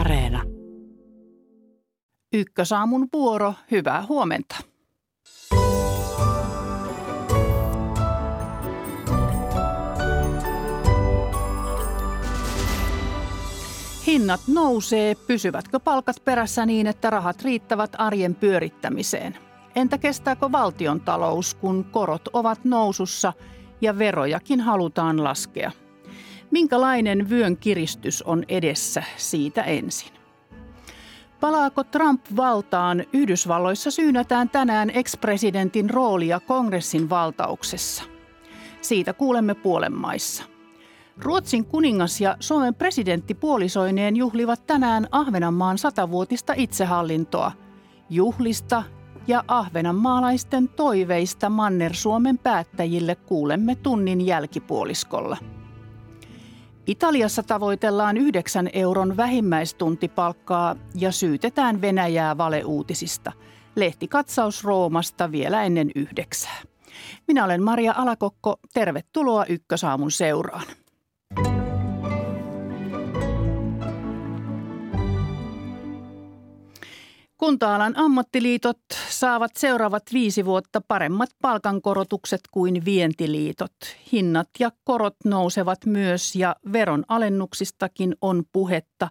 Areena. Ykkösaamun vuoro, hyvää huomenta. Hinnat nousee, pysyvätkö palkat perässä niin, että rahat riittävät arjen pyörittämiseen? Entä kestääkö valtion talous, kun korot ovat nousussa ja verojakin halutaan laskea? Minkälainen vyön kiristys on edessä, siitä ensin. Palaako Trump valtaan? Yhdysvalloissa syynätään tänään ex-presidentin roolia kongressin valtauksessa. Siitä kuulemme Puolenmaissa. Ruotsin kuningas ja Suomen presidentti puolisoineen juhlivat tänään Ahvenanmaan 100-vuotista itsehallintoa, juhlista ja ahvenanmaalaisten toiveista Manner-Suomen päättäjille kuulemme tunnin jälkipuoliskolla. Italiassa tavoitellaan 9 euron vähimmäistuntipalkkaa ja syytetään Venäjää valeuutisista. Lehtikatsaus Roomasta vielä ennen 9. Minä olen Marja Alakokko. Tervetuloa Ykkösaamun seuraan. Kunta-alan ammattiliitot saavat seuraavat 5 vuotta paremmat palkankorotukset kuin vientiliitot. Hinnat ja korot nousevat myös ja veronalennuksistakin on puhetta.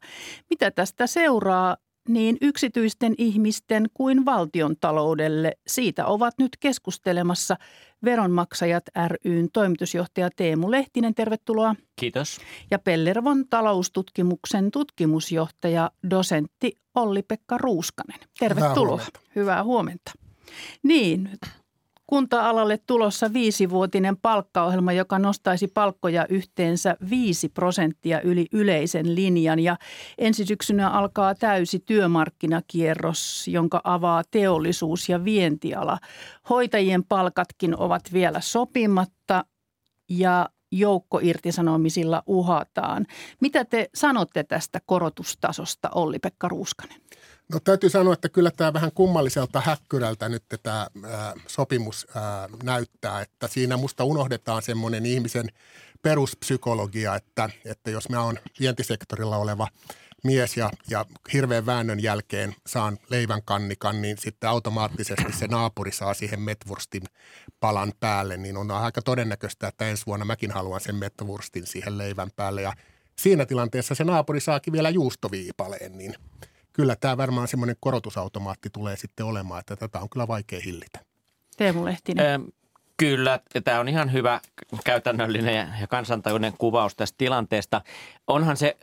Mitä tästä seuraa niin yksityisten ihmisten kuin valtion taloudelle? Siitä ovat nyt keskustelemassa Veronmaksajat ry:n toimitusjohtaja Teemu Lehtinen. Tervetuloa. Kiitos. Ja Pellervon taloustutkimuksen tutkimusjohtaja, dosentti Olli-Pekka Ruuskanen. Tervetuloa. Hyvää huomenta. Hyvää huomenta. Niin, kunta-alalle tulossa 5-vuotinen palkkaohjelma, joka nostaisi palkkoja yhteensä 5% yli yleisen linjan. Ja ensi syksynä alkaa täysi työmarkkinakierros, jonka avaa teollisuus- ja vientiala. Hoitajien palkatkin ovat vielä sopimatta ja joukkoirtisanomisilla uhataan. Mitä te sanotte tästä korotustasosta, Olli-Pekka Ruuskanen? No, täytyy sanoa, että kyllä tämä vähän kummalliselta häkkyrältä nyt tämä sopimus näyttää, että siinä musta unohdetaan semmoinen ihmisen peruspsykologia, että jos mä oon vientisektorilla oleva mies ja hirveän väännön jälkeen saan leivän kannikan, niin sitten automaattisesti se naapuri saa siihen metvurstin palan päälle, niin on aika todennäköistä, että ensi vuonna mäkin haluan sen metvurstin siihen leivän päälle ja siinä tilanteessa se naapuri saakin vielä juustoviipaleen, niin kyllä tämä varmaan semmoinen korotusautomaatti tulee sitten olemaan, että tätä on kyllä vaikea hillitä. Teemu Lehtinen. Kyllä, tämä on ihan hyvä käytännöllinen ja kansantajuinen kuvaus tästä tilanteesta. Onhan se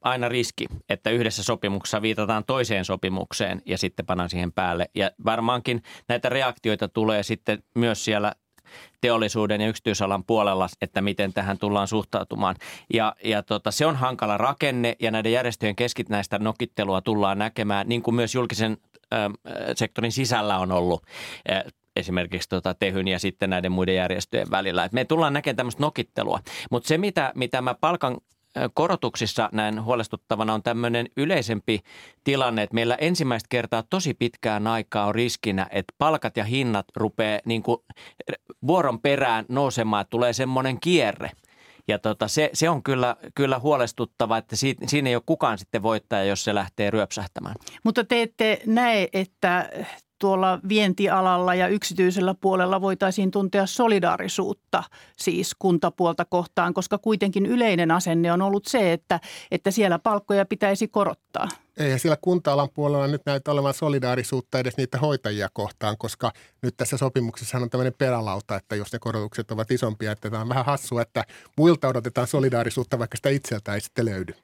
aina riski, että yhdessä sopimuksessa viitataan toiseen sopimukseen ja sitten pannaan siihen päälle. Ja varmaankin näitä reaktioita tulee sitten myös siellä teollisuuden ja yksityisalan puolella, että miten tähän tullaan suhtautumaan. Ja se on hankala rakenne ja näiden järjestöjen keskinäistä nokittelua tullaan näkemään, niin kuin myös julkisen sektorin sisällä on ollut esimerkiksi Tehyn ja sitten näiden muiden järjestöjen välillä. Et me tullaan näkemään tämmöistä nokittelua, mutta se mitä mä palkan korotuksissa näin huolestuttavana on tämmöinen yleisempi tilanne, että meillä ensimmäistä kertaa tosi pitkään aikaa on riskinä, että palkat ja hinnat rupeaa niin kuin vuoron perään nousemaan, että tulee semmoinen kierre. Ja se on kyllä huolestuttava, että siinä ei ole kukaan sitten voittaja, jos se lähtee ryöpsähtämään. Mutta te ette näe, että tuolla vientialalla ja yksityisellä puolella voitaisiin tuntea solidaarisuutta siis kuntapuolta kohtaan, koska kuitenkin yleinen asenne on ollut se, että siellä palkkoja pitäisi korottaa. Eihän siellä kunta-alan puolella nyt näytä olevan solidaarisuutta edes niitä hoitajia kohtaan, koska nyt tässä sopimuksessa on tämmöinen perälauta, että jos ne korotukset ovat isompia, että tämä on vähän hassua, että muilta odotetaan solidaarisuutta, vaikka sitä itseltä ei sitten löydy.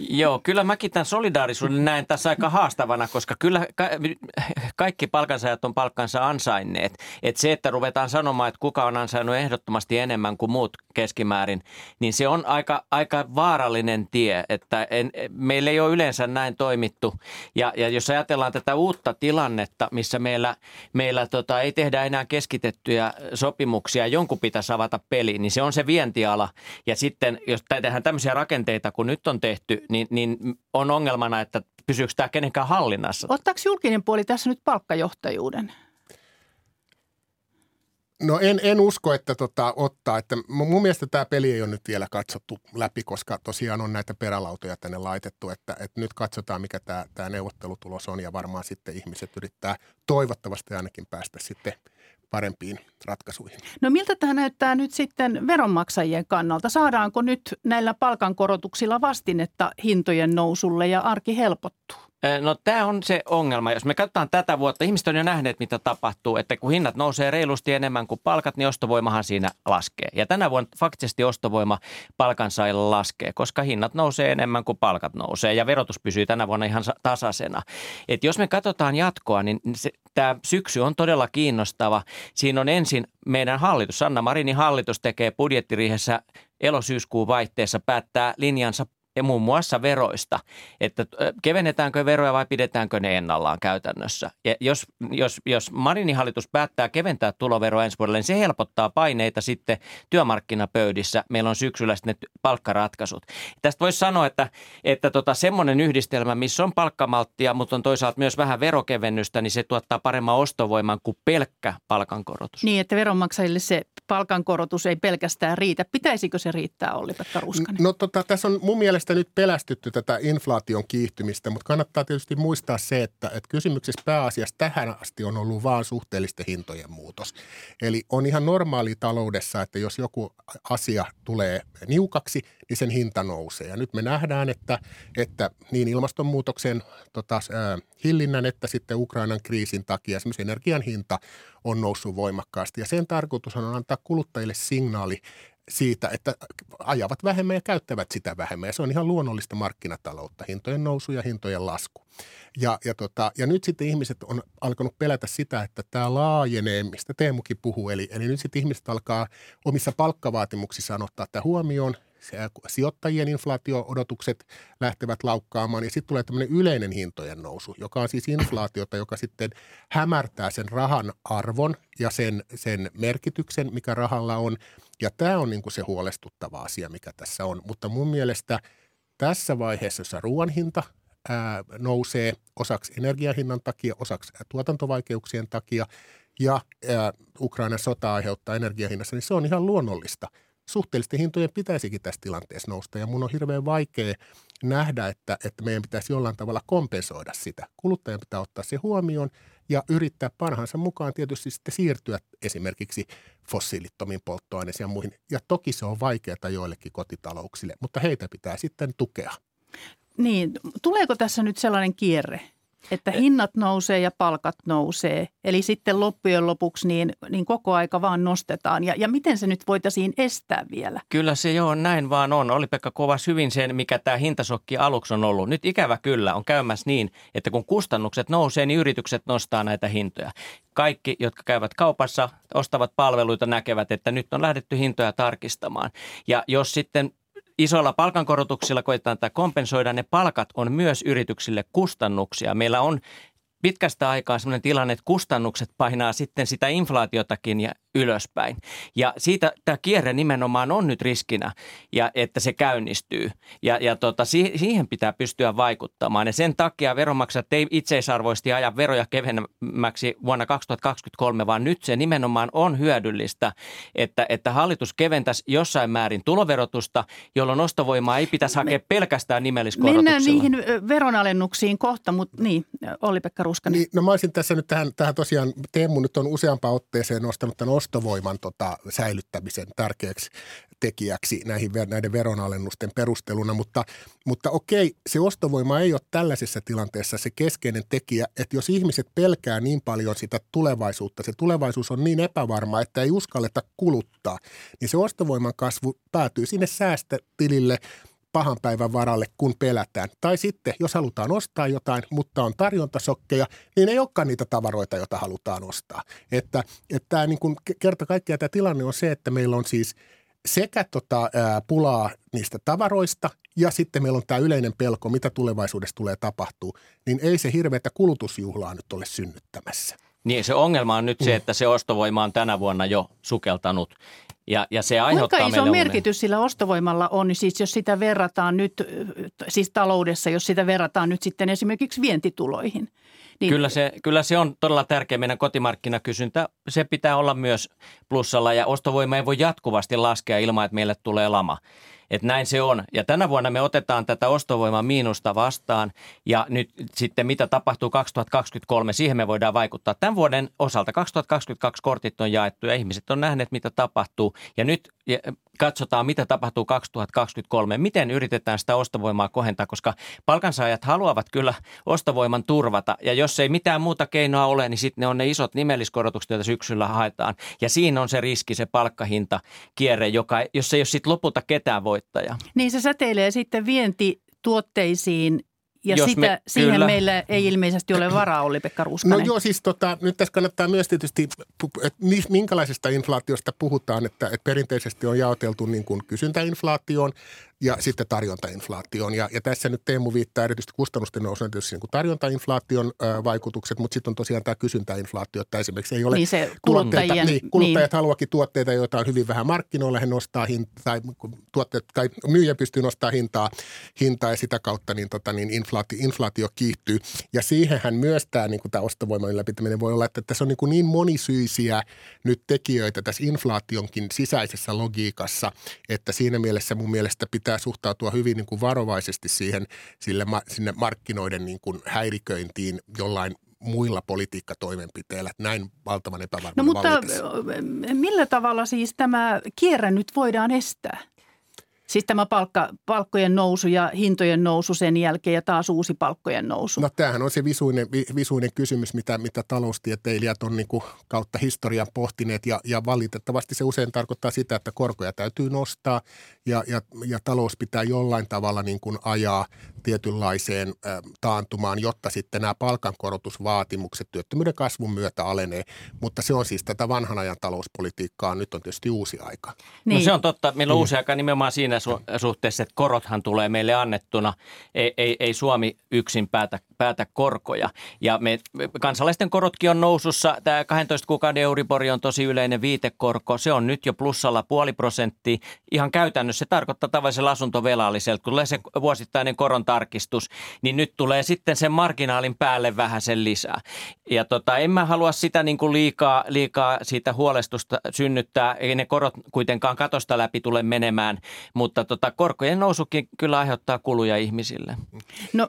Joo, kyllä mäkin tämän solidaarisuuden näen tässä aika haastavana, koska kyllä kaikki palkansaajat on palkkansa ansainneet. Että se, että ruvetaan sanomaan, että kuka on ansainnut ehdottomasti enemmän kuin muut keskimäärin, niin se on aika vaarallinen tie. Että meillä ei ole yleensä näin toimittu. Ja jos ajatellaan tätä uutta tilannetta, missä meillä ei tehdä enää keskitettyjä sopimuksia, jonkun pitäisi avata peli, niin se on se vientiala. Ja sitten, jos tehdään tämmöisiä rakenteita, kun nyt on tehty, niin on ongelmana, että pysyykö tämä kenenkään hallinnassa. Ottaako julkinen puoli tässä nyt palkkajohtajuuden? No en usko, että ottaa. Että mun mielestä tämä peli ei ole nyt vielä katsottu läpi, koska tosiaan on näitä perälautoja tänne laitettu. Että nyt katsotaan, mikä tämä neuvottelutulos on ja varmaan sitten ihmiset yrittää toivottavasti ainakin päästä sitten parempiin ratkaisuihin. No miltä tämä näyttää nyt sitten veronmaksajien kannalta? Saadaanko nyt näillä palkankorotuksilla vastinetta hintojen nousulle ja arki helpottuu? No tämä on se ongelma. Jos me katsotaan tätä vuotta, ihmiset on jo nähneet, mitä tapahtuu. Että kun hinnat nousee reilusti enemmän kuin palkat, niin ostovoimahan siinä laskee. Ja tänä vuonna faktisesti ostovoima palkansaajilla laskee, koska hinnat nousee enemmän kuin palkat nousee. Ja verotus pysyy tänä vuonna ihan tasaisena. Et jos me katsotaan jatkoa, niin tämä syksy on todella kiinnostava. Siinä on ensin meidän hallitus, Sanna Marinin hallitus tekee budjettiriihessä elosyyskuun vaihteessa päättää linjansa ja muun muassa veroista, että kevennetäänkö veroja vai pidetäänkö ne ennallaan käytännössä. Ja jos Marinin hallitus päättää keventää tuloveroa ensi vuodelle, niin se helpottaa paineita sitten työmarkkinapöydissä. Meillä on syksyllä sitten ne palkkaratkaisut. Tästä voisi sanoa, että semmoinen yhdistelmä, missä on palkkamalttia, mutta on toisaalta myös vähän verokevennystä, niin se tuottaa paremman ostovoiman kuin pelkkä palkankorotus. Niin, että veronmaksajille se palkankorotus ei pelkästään riitä. Pitäisikö se riittää, Olli-Pekka Ruuskanen? No tässä on mun mielestä nyt pelästytty tätä inflaation kiihtymistä, mutta kannattaa tietysti muistaa se, että kysymyksessä pääasiassa tähän asti on ollut vaan suhteellisten hintojen muutos. Eli on ihan normaali taloudessa, että jos joku asia tulee niukaksi, niin sen hinta nousee. Ja nyt me nähdään, että niin ilmastonmuutoksen hillinnän, että sitten Ukrainan kriisin takia esimerkiksi energian hinta on noussut voimakkaasti. Ja sen tarkoitus on antaa kuluttajille signaali siitä, että ajavat vähemmän ja käyttävät sitä vähemmän. Ja se on ihan luonnollista markkinataloutta, hintojen nousu ja hintojen lasku. Ja nyt sitten ihmiset on alkanut pelätä sitä, että tämä laajenee, mistä Teemukin puhuu. Eli nyt sitten ihmiset alkaa omissa palkkavaatimuksissaan ottaa tämä huomioon. Sijoittajien inflaatio-odotukset lähtevät laukkaamaan ja sitten tulee tämmöinen yleinen hintojen nousu, joka on siis inflaatiota, joka sitten hämärtää sen rahan arvon ja sen merkityksen, mikä rahalla on. Ja tämä on niin kuin se huolestuttava asia, mikä tässä on. Mutta mun mielestä tässä vaiheessa, jossa ruoan hinta nousee osaksi energiahinnan takia, osaksi tuotantovaikeuksien takia ja Ukrainan sota aiheuttaa energiahinnassa, niin se on ihan luonnollista. Suhteellisten hintojen pitäisikin tässä tilanteessa nousta ja mun on hirveän vaikea nähdä, että meidän pitäisi jollain tavalla kompensoida sitä. Kuluttajan pitää ottaa se huomioon ja yrittää parhaansa mukaan tietysti sitten siirtyä esimerkiksi fossiilittomiin polttoaineisiin ja muihin. Ja toki se on vaikeaa joillekin kotitalouksille, mutta heitä pitää sitten tukea. Niin, tuleeko tässä nyt sellainen kierre, että hinnat nousee ja palkat nousee, eli sitten loppujen lopuksi niin koko aika vaan nostetaan. Ja miten se nyt voitaisiin estää vielä? Kyllä se joo, näin vaan on. Olli-Pekka kovasi hyvin sen, mikä tämä hintasokki aluksi on ollut. Nyt ikävä kyllä on käymässä niin, että kun kustannukset nousee, niin yritykset nostaa näitä hintoja. Kaikki, jotka käyvät kaupassa, ostavat palveluita, näkevät, että nyt on lähdetty hintoja tarkistamaan. Ja jos sitten isoilla palkankorotuksilla koetaan tätä kompensoida, ne palkat on myös yrityksille kustannuksia. Meillä on pitkästä aikaa sellainen tilanne, että kustannukset painaa sitten sitä inflaatiotakin ja ylöspäin. Ja siitä tämä kierre nimenomaan on nyt riskinä, ja että se käynnistyy. Siihen pitää pystyä vaikuttamaan. Ja sen takia veronmaksajat ei itseisarvoisesti aja veroja kevennemmäksi vuonna 2023, vaan nyt se nimenomaan on hyödyllistä, että hallitus keventäisi jossain määrin tuloverotusta, jolloin ostovoimaa ei pitäisi hakea pelkästään nimelliskorotuksella. Mennään niihin veronalennuksiin kohta, mutta niin, Olli-Pekka Ruuskanen. Niin, no mä olisin tässä nyt tähän tosiaan, Teemu nyt on useampaan otteeseen nostanut tämän ostovoiman säilyttämisen tärkeäksi tekijäksi näiden veronalennusten perusteluna, mutta okei, se ostovoima ei ole tällaisessa tilanteessa se keskeinen tekijä, että jos ihmiset pelkää niin paljon sitä tulevaisuutta, se tulevaisuus on niin epävarma, että ei uskalleta kuluttaa, niin se ostovoiman kasvu päätyy sinne säästötilille pahan päivän varalle, kun pelätään. Tai sitten, jos halutaan ostaa jotain, mutta on tarjontasokkeja, niin ei olekaan niitä tavaroita, joita halutaan ostaa. Että tämä niin kuin kerta kaikkiaan tämä tilanne on se, että meillä on siis sekä pulaa niistä tavaroista ja sitten meillä on tämä yleinen pelko, mitä tulevaisuudessa tulee tapahtuu, niin ei se hirveätä kulutusjuhlaa nyt ole synnyttämässä. Niin, se ongelma on nyt se, että se ostovoima on tänä vuonna jo sukeltanut. Ja se aiheuttaa meille iso merkitys sillä ostovoimalla on, siis jos sitä verrataan nyt, siis taloudessa, jos sitä verrataan nyt sitten esimerkiksi vientituloihin, Niin, kyllä se on todella tärkeä meidän kotimarkkinakysyntä. Se pitää olla myös plussalla ja ostovoima ei voi jatkuvasti laskea ilman, että meille tulee lama. Et näin se on. Ja tänä vuonna me otetaan tätä ostovoiman miinusta vastaan ja nyt sitten mitä tapahtuu 2023, siihen me voidaan vaikuttaa. Tämän vuoden osalta 2022 kortit on jaettu ja ihmiset on nähneet, mitä tapahtuu. Ja nyt katsotaan, mitä tapahtuu 2023. Miten yritetään sitä ostovoimaa kohentaa, koska palkansaajat haluavat kyllä ostovoiman turvata. Ja jos ei mitään muuta keinoa ole, niin sitten ne on ne isot nimelliskorotukset, joita syksyllä haetaan. Ja siinä on se riski, se palkkahintakierre, joka, jos ei ole sitten lopulta ketään voittajaa. Niin se säteilee sitten vientituotteisiin. Ja siihen meillä ei ilmeisesti ole varaa, Olli-Pekka Ruuskanen. No joo, siis nyt tässä kannattaa myös tietysti, että minkälaisesta inflaatiosta puhutaan, että perinteisesti on jaoteltu niin kuin kysyntäinflaatioon ja sitten tarjontainflaatioon. Ja tässä nyt Teemu viittaa erityisesti kustannusten nousuun tietysti niin kuin tarjontainflaation vaikutukset, mutta sitten on tosiaan tämä kysyntäinflaatio, että esimerkiksi ei ole niin se kuluttajat haluakin tuotteita, joita on hyvin vähän markkinoilla, he nostaa hintaa, tai tuotteet, tai myyjä pystyy nostamaan hintaa ja sitä kautta niin, niin inflaatio kiihtyy. Ja siihenhän myös tämä, niin kuin tämä ostovoiman ylläpitäminen voi olla, että tässä on niin monisyisiä nyt tekijöitä tässä inflaationkin sisäisessä logiikassa, että siinä mielessä mun mielestä pitää suhtautua hyvin niin kuin varovaisesti sinne markkinoiden niin kuin häiriköintiin jollain muilla politiikkatoimenpiteillä. Näin valtavan epävarmuus. No mutta millä tavalla siis tämä kierre nyt voidaan estää? Siis tämä palkkojen nousu ja hintojen nousu sen jälkeen ja taas uusi palkkojen nousu. No tämähän on se visuinen kysymys, mitä taloustieteilijät on niin kuin kautta historian pohtineet ja valitettavasti se usein tarkoittaa sitä, että korkoja täytyy nostaa ja talous pitää jollain tavalla niin kuin ajaa tietynlaiseen taantumaan, jotta sitten nämä palkankorotusvaatimukset työttömyyden kasvun myötä alenee. Mutta se on siis tätä vanhan ajan talouspolitiikkaa. Nyt on tietysti uusi aika. Niin. No se on totta. Meillä on uusi aika nimenomaan siinä suhteessa, että korothan tulee meille annettuna. Ei Suomi yksin päätä korkoja. Ja kansalaisten korotkin on nousussa. Tämä 12 kuukauden euribori on tosi yleinen viitekorko. Se on nyt jo plussalla 0,5%. Ihan käytännössä se tarkoittaa tavallisella asuntovelalliselta, kun tulee se vuosittainen koron tarkistus, niin nyt tulee sitten sen marginaalin päälle vähän sen lisää. Ja en mä halua sitä niin kuin liikaa siitä huolestusta synnyttää. Ei ne korot kuitenkaan katosta läpi tule menemään, mutta korkojen nousukin kyllä aiheuttaa kuluja ihmisille. No,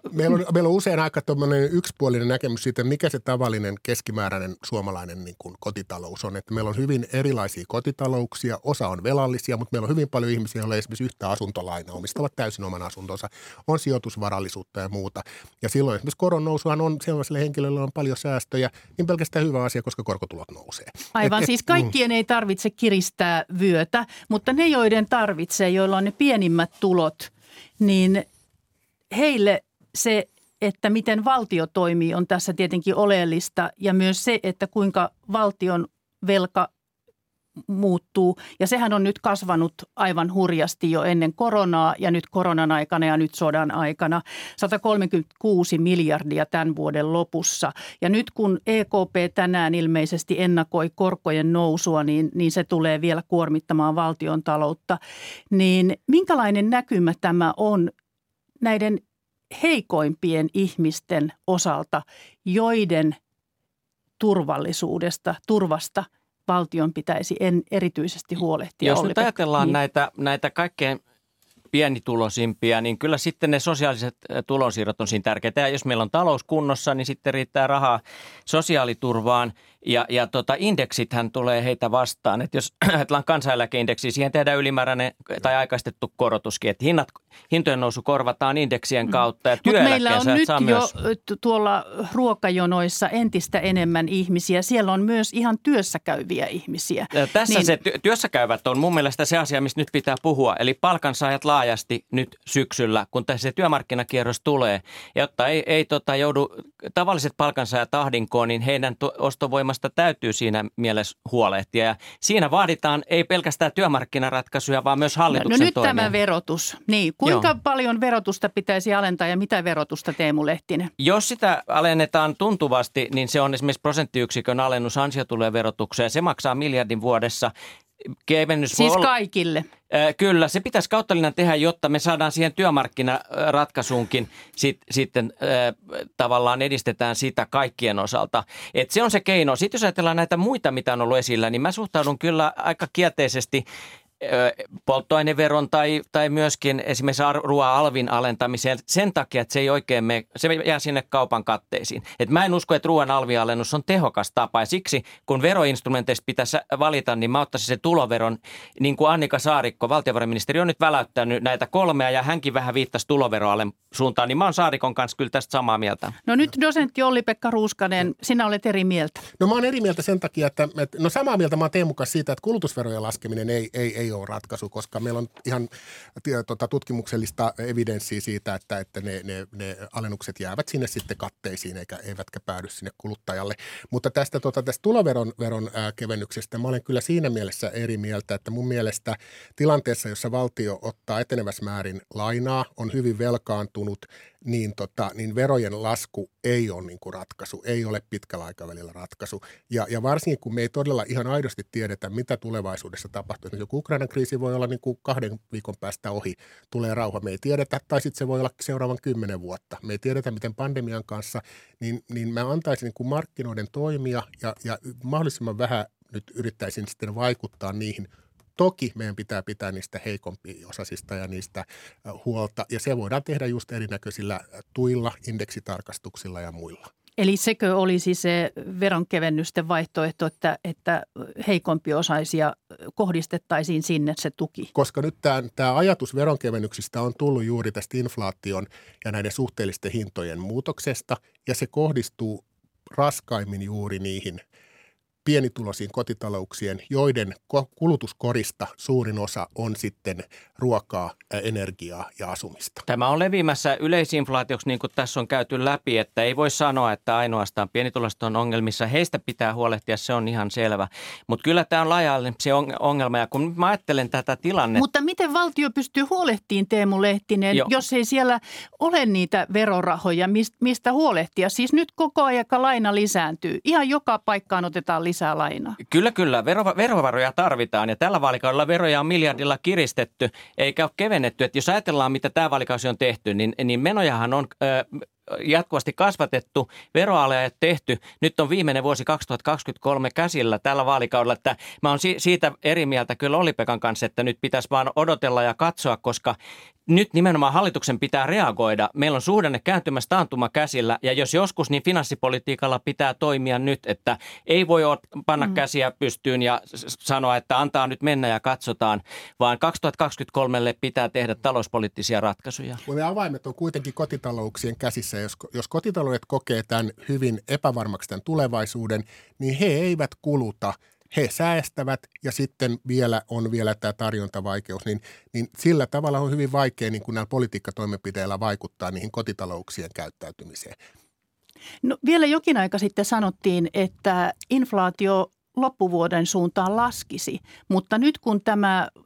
meillä on usein aika tuommoinen yksipuolinen näkemys siitä, mikä se tavallinen keskimääräinen suomalainen niin kuin kotitalous on. Että meillä on hyvin erilaisia kotitalouksia, osa on velallisia, mutta meillä on hyvin paljon ihmisiä, joilla ei esimerkiksi yhtä asuntolainaa, omistavat täysin oman asuntonsa, on sijoitusvarallisuutta ja muuta. Ja silloin esimerkiksi koron nousuhan on sellaisille henkilöille on paljon säästöjä, niin pelkästään hyvä asia, koska korkotulot nousee. Aivan, siis kaikkien ei tarvitse kiristää vyötä, mutta ne, joiden tarvitsee, joilla on ne pienimmät tulot, niin heille se, että miten valtio toimii, on tässä tietenkin oleellista ja myös se, että kuinka valtion velka muuttuu. Ja sehän on nyt kasvanut aivan hurjasti jo ennen koronaa ja nyt koronan aikana ja nyt sodan aikana. 136 miljardia tämän vuoden lopussa. Ja nyt kun EKP tänään ilmeisesti ennakoi korkojen nousua, niin se tulee vielä kuormittamaan valtion taloutta. Niin minkälainen näkymä tämä on näiden heikoimpien ihmisten osalta, joiden turvasta valtion pitäisi erityisesti huolehtia? Jos nyt ajatellaan näitä kaikkein pienituloisimpia, niin kyllä sitten ne sosiaaliset tulonsiirrot on siinä tärkeitä. Ja jos meillä on talous kunnossa, niin sitten riittää rahaa sosiaaliturvaan. Ja indeksithän tulee heitä vastaan. Että jos ajatellaan kansaneläkeindeksiä, siihen tehdään ylimääräinen tai aikaistettu korotuskin. Että hintojen nousu korvataan indeksien kautta ja työeläkkeensä saa myös. Mutta meillä on nyt jo tuolla ruokajonoissa entistä enemmän ihmisiä. Siellä on myös ihan työssäkäyviä ihmisiä. Ja tässä se työssäkäyvät on mun mielestä se asia, mistä nyt pitää puhua. Eli palkansaajat laajasti nyt syksyllä, kun tässä se työmarkkinakierros tulee. Ja jotta ei joudu tavalliset palkansaajat ahdinkoon, niin heidän ostovoimansa täytyy siinä mielessä huolehtia. Ja siinä vaaditaan ei pelkästään työmarkkinaratkaisuja, vaan myös hallituksen toimia. Nyt tämä verotus. Niin, kuinka paljon verotusta pitäisi alentaa ja mitä verotusta, Teemu Lehtinen? Jos sitä alennetaan tuntuvasti, niin se on esimerkiksi prosenttiyksikön alennus ansiotulojen verotukseen. Se maksaa miljardin vuodessa. Kevennys voi olla... Siis kaikille. Kyllä, se pitäisi kauttalinnan tehdä, jotta me saadaan siihen työmarkkinaratkaisuunkin sitten tavallaan edistetään sitä kaikkien osalta. Et se on se keino. Sitten jos ajatellaan näitä muita, mitä on ollut esillä, niin mä suhtaudun kyllä aika kielteisesti polttoaineveron tai myöskin esimerkiksi ruoan alvin alentamiseen sen takia, että se ei oikein mene, se jää sinne kaupan katteisiin. Et mä en usko, että ruoan alvialennus on tehokas tapa ja siksi, kun veroinstrumenteista pitäisi valita, niin mä ottaisin se tuloveron, niin kuin Annika Saarikko, valtiovarainministeri, on nyt väläyttänyt näitä kolmea ja hänkin vähän viittasi tuloveroalen suuntaan, niin mä oon Saarikon kanssa kyllä tästä samaa mieltä. No nyt dosentti Olli-Pekka Ruuskanen, sinä olet eri mieltä. No mä oon eri mieltä sen takia, että no samaa mieltä mä oon Teemu kanssa siitä, että kulutusverojen laskeminen ei ole ratkaisu, koska meillä on ihan tutkimuksellista evidenssiä siitä, että ne alennukset jäävät sinne sitten katteisiin eivätkä päädy sinne kuluttajalle. Mutta tästä tuloveron kevennyksestä mä olen kyllä siinä mielessä eri mieltä, että mun mielestä tilanteessa, jossa valtio ottaa etenevässä määrin lainaa, on hyvin velkaantunut, niin verojen lasku ei ole niin kuin ratkaisu, ei ole pitkällä aikavälillä ratkaisu. Ja varsinkin, kun me ei todella ihan aidosti tiedetä, mitä tulevaisuudessa tapahtuu. Joku Ukrainan kriisi voi olla niin kuin 2 viikon päästä ohi, tulee rauha, me ei tiedetä, tai sitten se voi olla seuraavan 10 vuotta. Me ei tiedetä, miten pandemian kanssa, niin mä antaisin niin kuin markkinoiden toimia ja mahdollisimman vähän nyt yrittäisin sitten vaikuttaa niihin. Toki meidän pitää pitää niistä heikompia osasista ja niistä huolta, ja se voidaan tehdä just erinäköisillä tuilla, indeksitarkastuksilla ja muilla. Eli sekö olisi se veronkevennysten vaihtoehto, että heikompia osaisia kohdistettaisiin sinne se tuki? Koska nyt tämä ajatus veronkevennyksistä on tullut juuri tästä inflaation ja näiden suhteellisten hintojen muutoksesta, ja se kohdistuu raskaimmin juuri niihin pienituloisiin kotitalouksien, joiden kulutuskorista suurin osa on sitten ruokaa, energiaa ja asumista. Tämä on levimässä yleisinflaatioksi, niin kuin tässä on käyty läpi, että ei voi sanoa, että ainoastaan pienituloiset on ongelmissa. Heistä pitää huolehtia, se on ihan selvä. Mutta kyllä tämä on laaja se ongelma, ja kun mä ajattelen tätä tilannetta. Mutta miten valtio pystyy huolehtiin, Teemu Lehtinen, jos ei siellä ole niitä verorahoja, mistä huolehtia? Siis nyt koko ajan laina lisääntyy. Ihan joka paikkaan otetaan lisää. Kyllä. Verovaroja tarvitaan ja tällä vaalikaudella veroja on miljardilla kiristetty eikä ole kevennetty. Et jos ajatellaan, mitä tämä vaalikausi on tehty, niin menojahan on jatkuvasti kasvatettu, veroaleja tehty. Nyt on viimeinen vuosi 2023 käsillä tällä vaalikaudella, että mä oon siitä eri mieltä kyllä Olli-Pekan kanssa, että nyt pitäisi vaan odotella ja katsoa, koska nyt nimenomaan hallituksen pitää reagoida. Meillä on suhdanne kääntymässä, taantuma käsillä ja jos joskus, niin finanssipolitiikalla pitää toimia nyt, että ei voi panna käsiä pystyyn ja sanoa, että antaa nyt mennä ja katsotaan, vaan 2023 pitää tehdä talouspoliittisia ratkaisuja. Ne avaimet on kuitenkin kotitalouksien käsissä. Jos kotitaloudet kokee tämän hyvin epävarmaksi tämän tulevaisuuden, niin he eivät kuluta. He säästävät ja sitten on vielä tämä tarjontavaikeus, niin sillä tavalla on hyvin vaikea niin kun näillä politiikkatoimenpiteillä vaikuttaa niihin kotitalouksien käyttäytymiseen. No, vielä jokin aika sitten sanottiin, että inflaatio loppuvuoden suuntaan laskisi, mutta nyt kun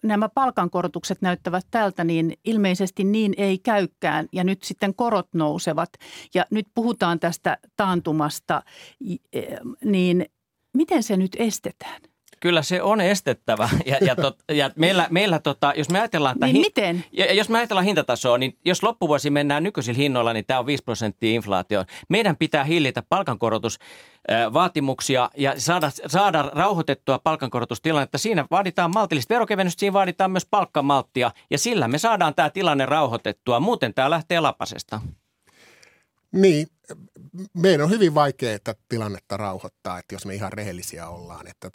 nämä palkankorotukset näyttävät tältä, niin ilmeisesti niin ei käykään ja nyt sitten korot nousevat ja nyt puhutaan tästä taantumasta, niin miten se nyt estetään? Kyllä se on estettävä ja meillä jos me ajatellaan miten? Jos me ajatellaan hintatasoa, niin jos loppuvuosi mennään nykyisillä hinnoilla, niin tämä on 5% inflaatioon. Meidän pitää hillitä palkankorotusvaatimuksia ja saada rauhoitettua palkankorotustilannetta. Siinä vaaditaan maltillista verokevennystä, siinä vaaditaan myös palkkamalttia ja sillä me saadaan tämä tilanne rauhoitettua. Muuten tämä lähtee lapasesta. Niin. Meidän on hyvin vaikea tätä tilannetta rauhoittaa, että jos me ihan rehellisiä ollaan. Että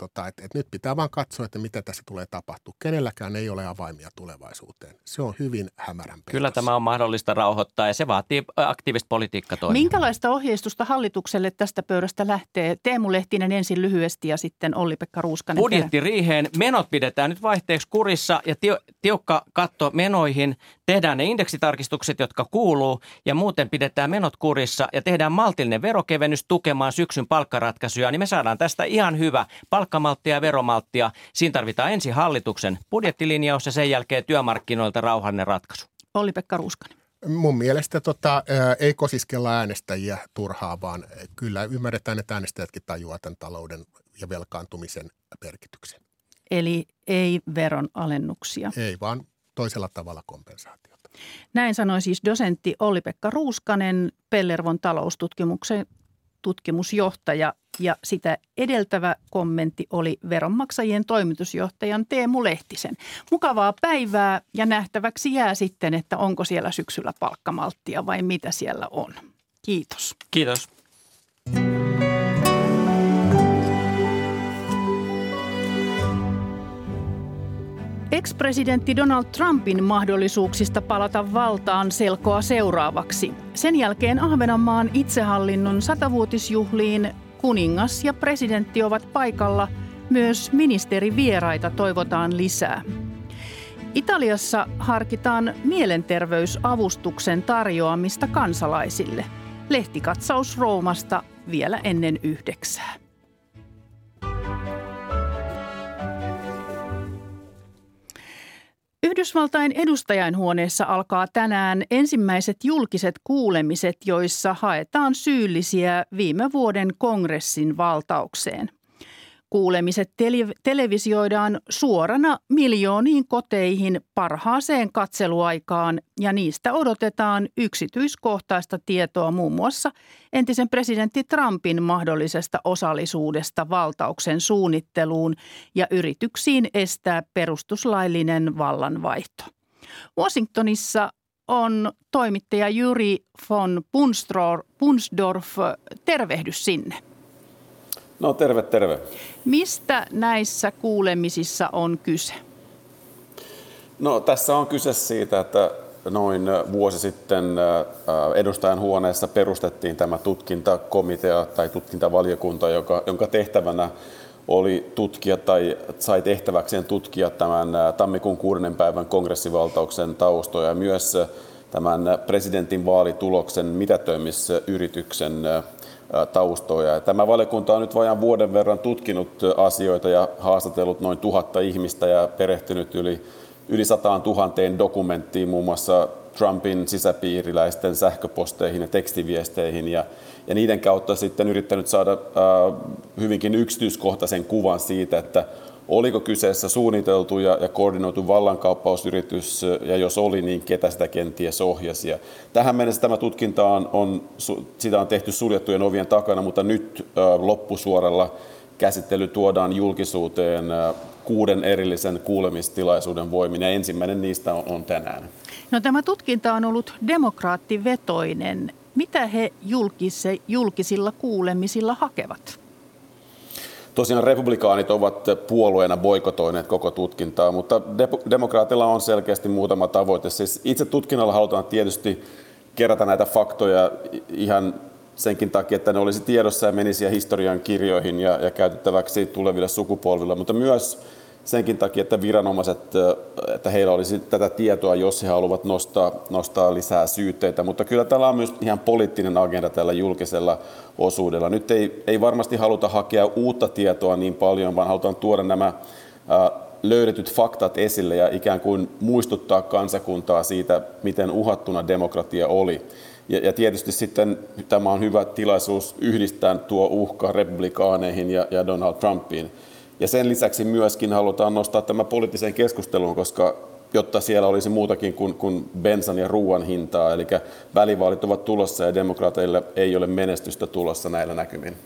nyt pitää vaan katsoa, että mitä tässä tulee tapahtua. Kenelläkään ei ole avaimia tulevaisuuteen. Se on hyvin hämärän peitossa. Kyllä tämä on mahdollista rauhoittaa ja se vaatii aktiivista politiikkatoimia. Minkälaista ohjeistusta hallitukselle tästä pöydästä lähtee? Teemu Lehtinen ensin lyhyesti ja sitten Olli-Pekka Ruuskanen. Budjettiriiheen menot pidetään nyt vaihteeksi kurissa ja tiukka katto menoihin. Tehdään ne indeksitarkistukset, jotka kuuluu ja muuten pidetään menot kurissa ja tehdään maltillinen verokevennys tukemaan syksyn palkkaratkaisuja, niin me saadaan tästä ihan hyvä palkkamalttia ja veromalttia. Siinä tarvitaan ensin hallituksen budjettilinjaus ja sen jälkeen työmarkkinoilta rauhallinen ratkaisu. Olli-Pekka Ruuskanen. Mun mielestä ei kosiskella äänestäjiä turhaa, vaan kyllä ymmärretään, että äänestäjätkin tajuaa tämän talouden ja velkaantumisen merkityksen. eli ei veronalennuksia. Ei, vaan toisella tavalla kompensaatiota. Näin sanoi siis dosentti Olli-Pekka Ruuskanen, Pellervon taloustutkimuksen tutkimusjohtaja, ja sitä edeltävä kommentti oli Veronmaksajien toimitusjohtajan Teemu Lehtisen. Mukavaa päivää, ja nähtäväksi jää sitten, että onko siellä syksyllä palkkamalttia vai mitä siellä on. Kiitos. Kiitos. Ex-presidentti Donald Trumpin mahdollisuuksista palata valtaan selkoa seuraavaksi. Sen jälkeen Ahvenanmaan itsehallinnon 100-vuotisjuhliin kuningas ja presidentti ovat paikalla. Myös ministerivieraita toivotaan lisää. Italiassa harkitaan mielenterveysavustuksen tarjoamista kansalaisille. Lehtikatsaus Roomasta vielä ennen 9. Yhdysvaltain edustajainhuoneessa alkaa tänään ensimmäiset julkiset kuulemiset, joissa haetaan syyllisiä viime vuoden kongressin valtaukseen. Kuulemiset televisioidaan suorana miljooniin koteihin parhaaseen katseluaikaan, ja niistä odotetaan yksityiskohtaista tietoa muun muassa entisen presidentti Trumpin mahdollisesta osallisuudesta valtauksen suunnitteluun ja yrityksiin estää perustuslaillinen vallanvaihto. Washingtonissa on toimittaja Juri von Bonsdorff. Tervehdys sinne. No terve, terve. Mistä näissä kuulemisissa on kyse? No tässä on kyse siitä, että noin vuosi sitten edustajan huoneessa perustettiin tämä tutkintakomitea tai tutkintavaliokunta, jonka tehtävänä oli tutkia tai sai tehtäväkseen tutkia tämän tammikuun 6. päivän kongressivaltauksen taustoja ja myös tämän presidentin vaalituloksen mitätöimisyrityksen taustoja. Tämä valiokunta on nyt vajaan vuoden verran tutkinut asioita ja haastatellut noin 1 000 ihmistä ja perehtynyt yli 100 000 dokumenttiin, muun muassa Trumpin sisäpiiriläisten sähköposteihin ja tekstiviesteihin, ja niiden kautta sitten yrittänyt saada hyvinkin yksityiskohtaisen kuvan siitä, että oliko kyseessä suunniteltu ja koordinoitu vallankaappausyritys, ja jos oli, niin ketä sitä kenties ohjasi. Ja tähän mennessä tämä tutkinta on tehty suljettujen ovien takana, mutta nyt loppusuoralla käsittely tuodaan julkisuuteen 6 erillisen kuulemistilaisuuden voimin, ja ensimmäinen niistä on tänään. No, tämä tutkinta on ollut demokraattivetoinen. Mitä he julkisilla kuulemisilla hakevat? Tosiaan republikaanit ovat puolueena boikotoineet koko tutkintaa, mutta demokraatilla on selkeästi muutama tavoite. Siis itse tutkinnalla halutaan tietysti kerätä näitä faktoja ihan senkin takia, että ne olisi tiedossa ja menisi historian kirjoihin ja käytettäväksi tuleville sukupolville, mutta myös senkin takia, että viranomaiset, että heillä olisi tätä tietoa, jos he haluavat nostaa lisää syytteitä. Mutta kyllä tällä on myös ihan poliittinen agenda tällä julkisella osuudella. Nyt ei varmasti haluta hakea uutta tietoa niin paljon, vaan halutaan tuoda nämä löydetyt faktat esille ja ikään kuin muistuttaa kansakuntaa siitä, miten uhattuna demokratia oli. Ja tietysti sitten tämä on hyvä tilaisuus yhdistää tuo uhka republikaaneihin ja Donald Trumpiin. Ja sen lisäksi myöskin halutaan nostaa tämä poliittiseen keskusteluun, koska jotta siellä olisi muutakin kuin bensan ja ruoan hintaa. Eli välivaalit ovat tulossa ja demokraateille ei ole menestystä tulossa näillä näkymin.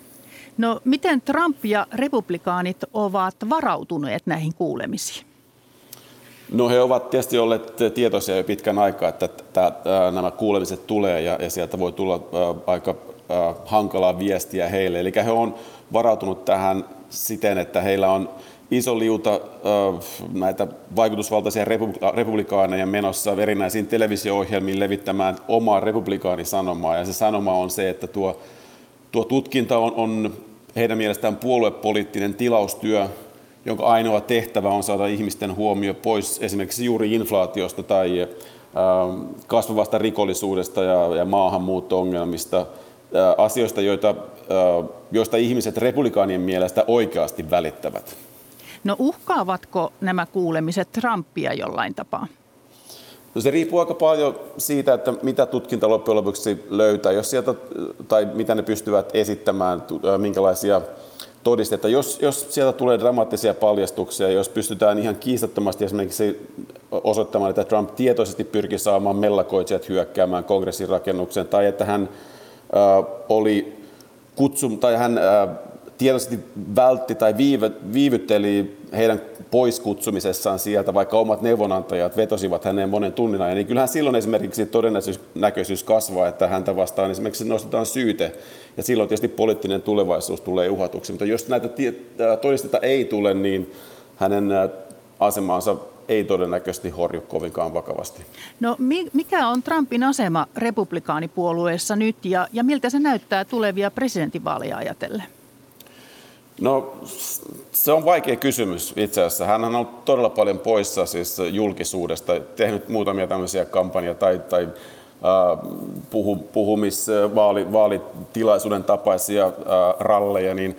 No, miten Trump ja republikaanit ovat varautuneet näihin kuulemisiin? No, he ovat tietysti olleet tietoisia jo pitkän aikaa, että nämä kuulemiset tulee ja sieltä voi tulla aika hankalaa viestiä heille. Eli he on varautunut tähän siten, että heillä on iso liuta näitä vaikutusvaltaisia republikaaneja menossa erinäisiin televisio-ohjelmiin levittämään omaa republikaanisanomaa. Ja se sanoma on se, että tuo tutkinta on heidän mielestään puoluepoliittinen tilaustyö, jonka ainoa tehtävä on saada ihmisten huomio pois esimerkiksi juuri inflaatiosta tai kasvavasta rikollisuudesta ja maahanmuutto-ongelmista. Asioista, joista ihmiset republikaanien mielestä oikeasti välittävät. No, uhkaavatko nämä kuulemiset Trumpia jollain tapaa? No, se riippuu aika paljon siitä, että mitä tutkinta loppujen lopuksi löytää, jos sieltä, tai mitä ne pystyvät esittämään, minkälaisia todistetta. Jos sieltä tulee dramaattisia paljastuksia, jos pystytään ihan kiistattomasti esimerkiksi osoittamaan, että Trump tietoisesti pyrki saamaan mellakoitsijat hyökkäämään kongressin rakennukseen, tai että hän tietoisesti vältti tai viivytteli heidän poiskutsumisessaan sieltä, vaikka omat neuvonantajat vetosivat häneen monen tunnin ajan, niin kyllähän silloin esimerkiksi todennäköisyys kasvaa, että häntä vastaan esimerkiksi nostetaan syyte, ja silloin tietysti poliittinen tulevaisuus tulee uhatuksi. Mutta jos näitä todistetta ei tule, niin hänen asemaansa ei todennäköisesti horju kovinkaan vakavasti. No, mikä on Trumpin asema republikaanipuolueessa nyt, ja miltä se näyttää tulevia presidentinvaaleja ajatellen? No, se on vaikea kysymys itse asiassa. Hänhän on todella paljon poissa siis julkisuudesta, tehnyt muutamia tämmöisiä kampanjoja vaalitilaisuuden tapaisia ralleja, niin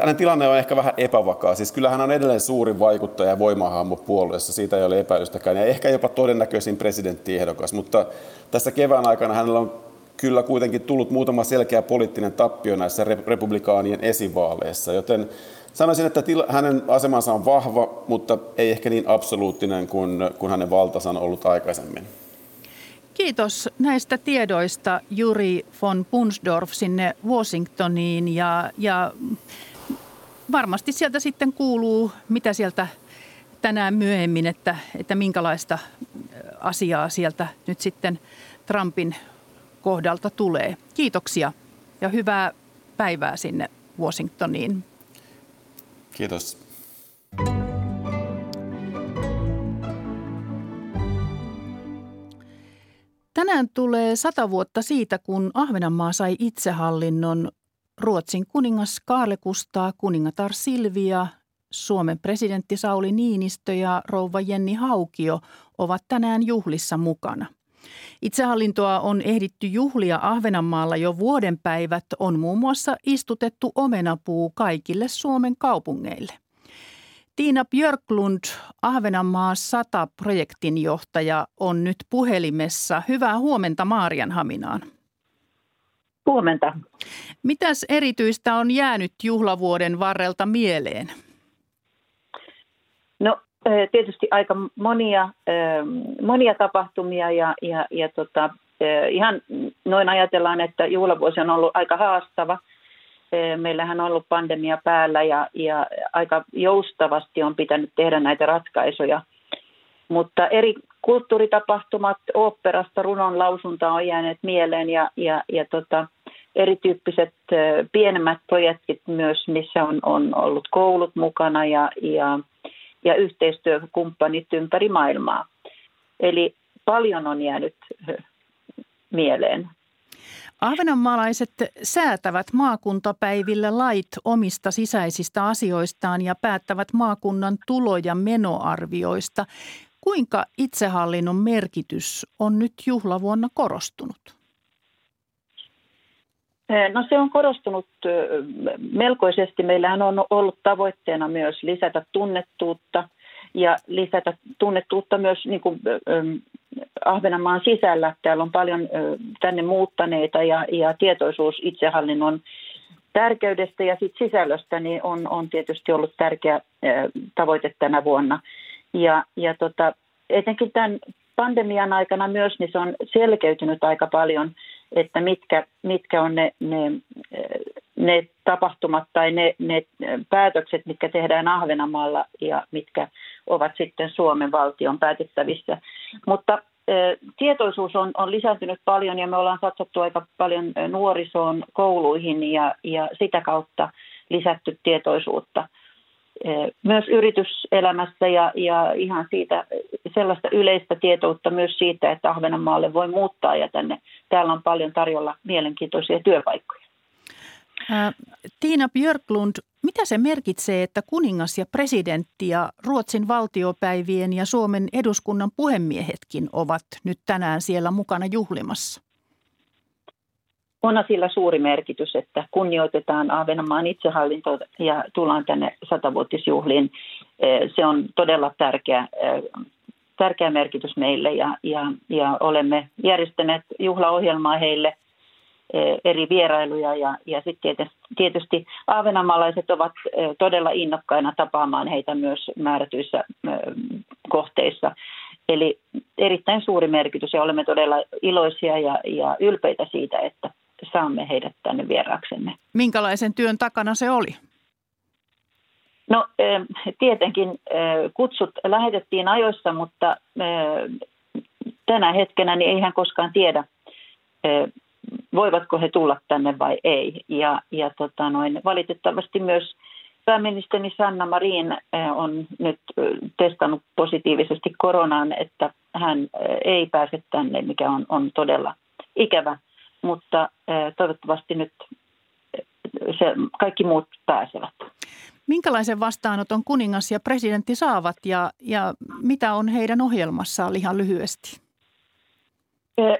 hänen tilanne on ehkä vähän epävakaa. Siis kyllähän hän on edelleen suuri vaikuttaja ja voimahahmo puolueessa, siitä ei ole epäilystäkään, ja ehkä jopa todennäköisin presidenttiehdokas, mutta tässä kevään aikana hänellä on kyllä kuitenkin tullut muutama selkeä poliittinen tappio näissä republikaanien esivaaleissa, joten sanoisin, että hänen asemansa on vahva, mutta ei ehkä niin absoluuttinen kuin hänen valtansa on ollut aikaisemmin. Kiitos näistä tiedoista, Juri von Bonsdorff, sinne Washingtoniin, ja varmasti sieltä sitten kuuluu, mitä sieltä tänään myöhemmin, että minkälaista asiaa sieltä nyt sitten Trumpin kohdalta tulee. Kiitoksia ja hyvää päivää sinne Washingtoniin. Kiitos. Tänään tulee 100 vuotta siitä, kun Ahvenanmaa sai itsehallinnon. Ruotsin kuningas Kaarle Kustaa, kuningatar Silvia, Suomen presidentti Sauli Niinistö ja rouva Jenni Haukio ovat tänään juhlissa mukana. Itsehallintoa on ehditty juhlia Ahvenanmaalla jo vuoden päivät, on muun muassa istutettu omenapuu kaikille Suomen kaupungeille. Tiina Björklund, Ahvenanmaa 100 projektin johtaja, on nyt puhelimessa. Hyvää huomenta Maarianhaminaan. Huomenta. Mitäs erityistä on jäänyt juhlavuoden varrelta mieleen? No, tietysti aika monia tapahtumia ja ihan noin ajatellaan, että juhlavuosi on ollut aika haastava. Meillähän on ollut pandemia päällä ja aika joustavasti on pitänyt tehdä näitä ratkaisuja. Mutta eri kulttuuritapahtumat, oopperasta runon lausunta on jäänyt mieleen ja erityyppiset pienemmät projektit myös, missä on ollut koulut mukana ja yhteistyökumppanit ympäri maailmaa. Eli paljon on jäänyt mieleen. Ahvenanmaalaiset säätävät maakuntapäivillä lait omista sisäisistä asioistaan ja päättävät maakunnan tulo- ja menoarvioista. Kuinka itsehallinnon merkitys on nyt juhlavuonna korostunut? No, se on korostunut melkoisesti. Meillähän on ollut tavoitteena myös lisätä tunnettuutta ja lisätä tunnettuutta myös niin kuin Ahvenanmaan sisällä. Täällä on paljon tänne muuttaneita ja tietoisuus itsehallinnon tärkeydestä ja sit sisällöstä niin on tietysti ollut tärkeä tavoite tänä vuonna. Ja etenkin tämän pandemian aikana myös niin se on selkeytynyt aika paljon, että mitkä on ne tapahtumat tai ne päätökset, mitkä tehdään Ahvenanmaalla ja mitkä ovat sitten Suomen valtion päätettävissä. Mutta tietoisuus on lisääntynyt paljon ja me ollaan satsattu aika paljon nuorisoon, kouluihin ja sitä kautta lisätty tietoisuutta. Myös yrityselämässä ja ihan siitä sellaista yleistä tietoutta myös siitä, että Ahvenanmaalle voi muuttaa ja täällä on paljon tarjolla mielenkiintoisia työpaikkoja. Tiina Björklund, mitä se merkitsee, että kuningas ja presidentti ja Ruotsin valtiopäivien ja Suomen eduskunnan puhemiehetkin ovat nyt tänään siellä mukana juhlimassa? On sillä suuri merkitys, että kunnioitetaan Ahvenanmaan itsehallintoa ja tullaan tänne 100-vuotisjuhliin. Se on todella tärkeä merkitys meille ja olemme järjestäneet juhlaohjelmaa heille eri vierailuja ja sitten tietysti ahvenanmaalaiset ovat todella innokkaina tapaamaan heitä myös määrätyissä kohteissa. Eli erittäin suuri merkitys ja olemme todella iloisia ja ylpeitä siitä, että saamme heidät tänne vieraaksemme. Minkälaisen työn takana se oli? No tietenkin kutsut lähetettiin ajoissa, mutta tänä hetkenä niin eihän koskaan tiedä, voivatko he tulla tänne vai ei. Ja valitettavasti myös pääministeri Sanna Marin on nyt testannut positiivisesti koronaan, että hän ei pääse tänne, mikä on todella ikävä. Mutta toivottavasti nyt kaikki muut pääsevät. Minkälaisen vastaanoton kuningas ja presidentti saavat ja mitä on heidän ohjelmassaan ihan lyhyesti?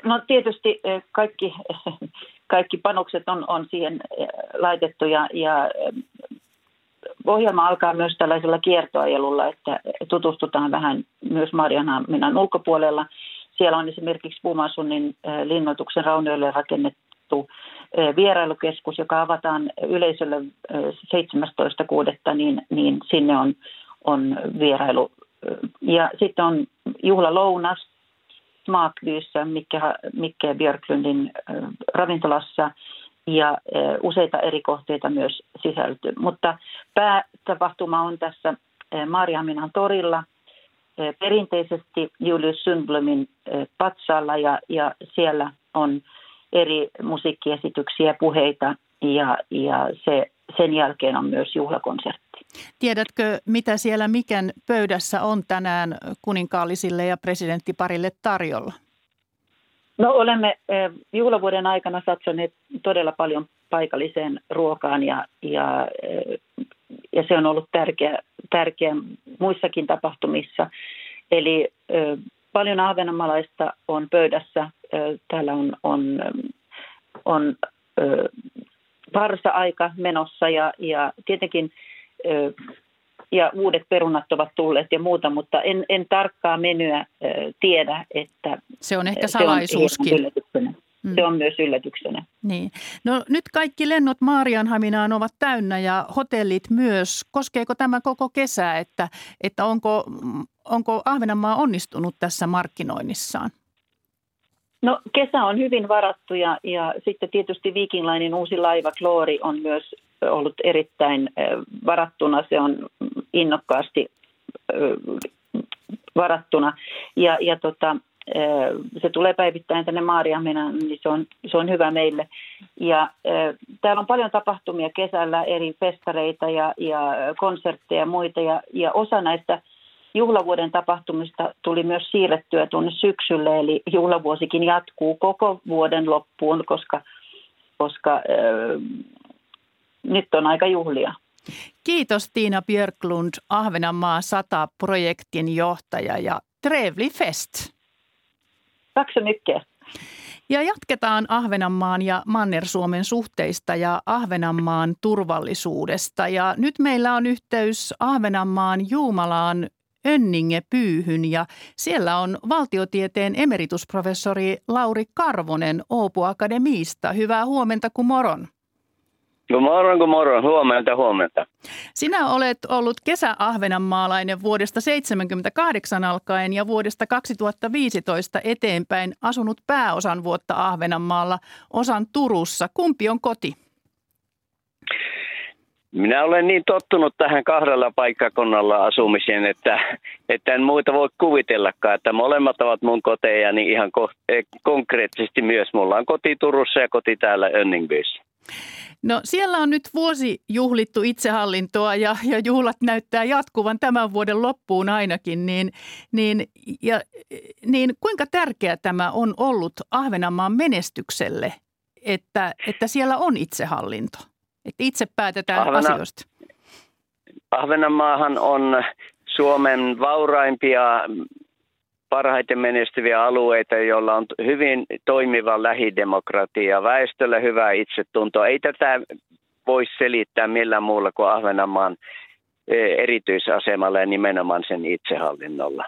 No tietysti kaikki panokset on siihen laitettu ja ohjelma alkaa myös tällaisella kiertoajelulla, että tutustutaan vähän myös Marjanhamminan ulkopuolella. Siellä on esimerkiksi Puumasunnin linnoituksen raunioille rakennettu vierailukeskus, joka avataan yleisölle 17.6. niin sinne on vierailu. Ja sitten on juhlalounas Smakbyyssä, Mikke Björklundin ravintolassa ja useita eri kohteita myös sisältyy. Mutta päätapahtuma on tässä Marjaminan torilla. Perinteisesti Julius Sundblomin patsaalla ja siellä on eri musiikkiesityksiä, puheita ja sen jälkeen on myös juhlakonsertti. Tiedätkö, mitä siellä Miken pöydässä on tänään kuninkaallisille ja presidenttiparille tarjolla? No olemme juhlavuoden aikana satsoneet todella paljon paikalliseen ruokaan ja se on ollut tärkeä muissakin tapahtumissa. Eli paljon ahvenanmaalaista on pöydässä. Täällä on varsa-aika menossa ja tietenkin ja uudet perunat ovat tulleet ja muuta, mutta en tarkkaa menyä tiedä, että se on ehkä salaisuuskin. Se on myös yllätyksenä. Niin. No nyt kaikki lennot Maarianhaminaan ovat täynnä ja hotellit myös. Koskeeko tämä koko kesää, että onko Ahvenanmaa onnistunut tässä markkinoinnissaan? No kesä on hyvin varattu ja sitten tietysti Viking Linen uusi laiva Glory on myös ollut erittäin varattuna. Se on innokkaasti varattuna ja se tulee päivittäin tänne Maarianhaminaan, niin se on hyvä meille. Ja täällä on paljon tapahtumia kesällä, eri festareita ja konsertteja ja muita. Ja osa näistä juhlavuoden tapahtumista tuli myös siirrettyä tuonne syksylle, eli juhlavuosikin jatkuu koko vuoden loppuun, koska nyt on aika juhlia. Kiitos Tiina Björklund, Ahvenanmaa 100 -projektin johtaja ja trevlig fest! Tack så mycket. Ja jatketaan Ahvenanmaan ja Manner-Suomen suhteista ja Ahvenanmaan turvallisuudesta. Ja nyt meillä on yhteys Ahvenanmaan Juumalaan Önningepyyhyn ja siellä on valtiotieteen emeritusprofessori Lauri Karvonen Åbo Akademista. Hyvää huomenta, kun moron. God morgon. Huomenta. Sinä olet ollut kesä-ahvenanmaalainen vuodesta 1978 alkaen ja vuodesta 2015 eteenpäin asunut pääosan vuotta Ahvenanmaalla, osan Turussa. Kumpi on koti? Minä olen niin tottunut tähän kahdella paikkakunnalla asumiseen, että en muita voi kuvitellakaan, että molemmat ovat mun koteja, niin ihan konkreettisesti myös. Mulla on koti Turussa ja koti täällä Önningbyissä. No siellä on nyt vuosi juhlittu itsehallintoa ja juhlat näyttää jatkuvan tämän vuoden loppuun ainakin, niin kuinka tärkeää tämä on ollut Ahvenanmaan menestykselle, että siellä on itsehallinto, että itse päätetään asioista? Ahvenanmaahan on Suomen vauraimpia, parhaiten menestyviä alueita, joilla on hyvin toimiva lähidemokratia, väestöllä hyvää itsetuntoa. Ei tätä voi selittää millään muulla kuin Ahvenanmaan erityisasemalla ja nimenomaan sen itsehallinnolla.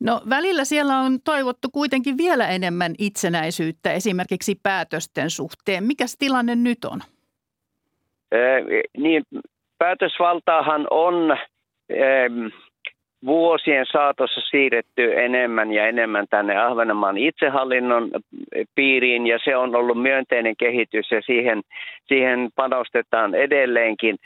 No välillä siellä on toivottu kuitenkin vielä enemmän itsenäisyyttä esimerkiksi päätösten suhteen. Mikäs tilanne nyt on? Niin, päätösvaltaahan on vuosien saatossa siirretty enemmän ja enemmän tänne Ahvenanmaan itsehallinnon piiriin, ja se on ollut myönteinen kehitys, ja siihen panostetaan edelleenkin.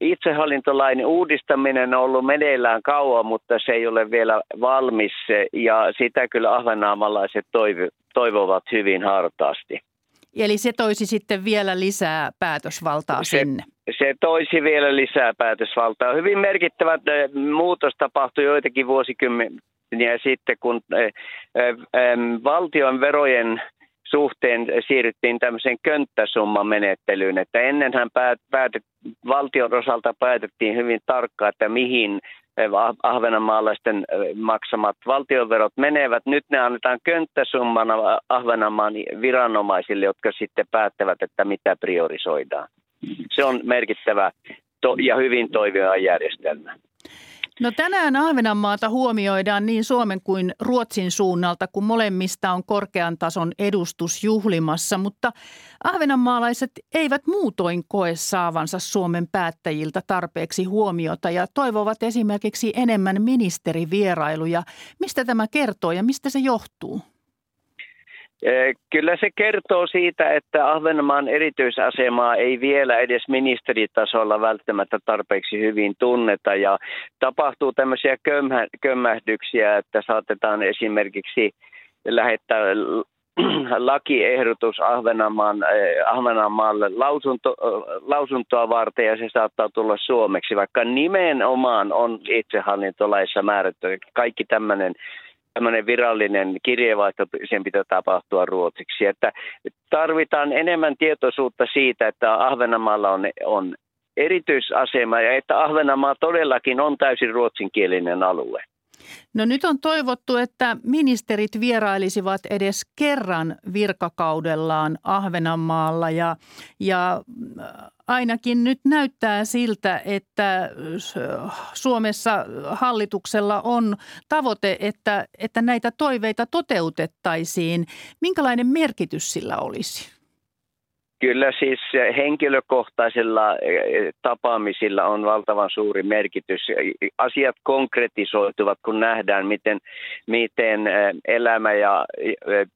Itsehallintolain uudistaminen on ollut meneillään kauan, mutta se ei ole vielä valmis, ja sitä kyllä ahvenanmaalaiset toivovat hyvin hartaasti. Eli se toisi sitten vielä lisää päätösvaltaa sinne? Se toisi vielä lisää päätösvaltaa. Hyvin merkittävä muutos tapahtui joitakin vuosikymmeniä sitten, kun valtion verojen suhteen siirryttiin tämmöiseen könttäsummamenettelyyn, että ennenhän valtion osalta päätettiin hyvin tarkkaan, että mihin ahvenanmaalaisten maksamat valtionverot menevät. Nyt ne annetaan könttäsummana Ahvenanmaan viranomaisille, jotka sitten päättävät, että mitä priorisoidaan. Se on merkittävä ja hyvin toimiva järjestelmä. No tänään Ahvenanmaata huomioidaan niin Suomen kuin Ruotsin suunnalta, kun molemmista on korkean tason edustus juhlimassa, mutta ahvenanmaalaiset eivät muutoin koe saavansa Suomen päättäjiltä tarpeeksi huomiota ja toivovat esimerkiksi enemmän ministerivierailuja. Mistä tämä kertoo ja mistä se johtuu? Kyllä se kertoo siitä, että Ahvenanmaan erityisasemaa ei vielä edes ministeritasolla välttämättä tarpeeksi hyvin tunneta, ja tapahtuu tämmöisiä kömmähdyksiä, että saatetaan esimerkiksi lähettää lakiehdotus Ahvenanmaalle lausuntoa varten, ja se saattaa tulla suomeksi, vaikka nimenomaan on itsehallintolaissa määrätty kaikki tämmöinen virallinen kirjeenvaihto, sen pitää tapahtua ruotsiksi. Että tarvitaan enemmän tietoisuutta siitä, että Ahvenanmaalla on erityisasema ja että Ahvenanmaa todellakin on täysin ruotsinkielinen alue. No nyt on toivottu, että ministerit vierailisivat edes kerran virkakaudellaan Ahvenanmaalla, ja ainakin nyt näyttää siltä, että Suomessa hallituksella on tavoite, että näitä toiveita toteutettaisiin. Minkälainen merkitys sillä olisi? Kyllä siis henkilökohtaisilla tapaamisilla on valtavan suuri merkitys. Asiat konkretisoituvat, kun nähdään, miten elämä ja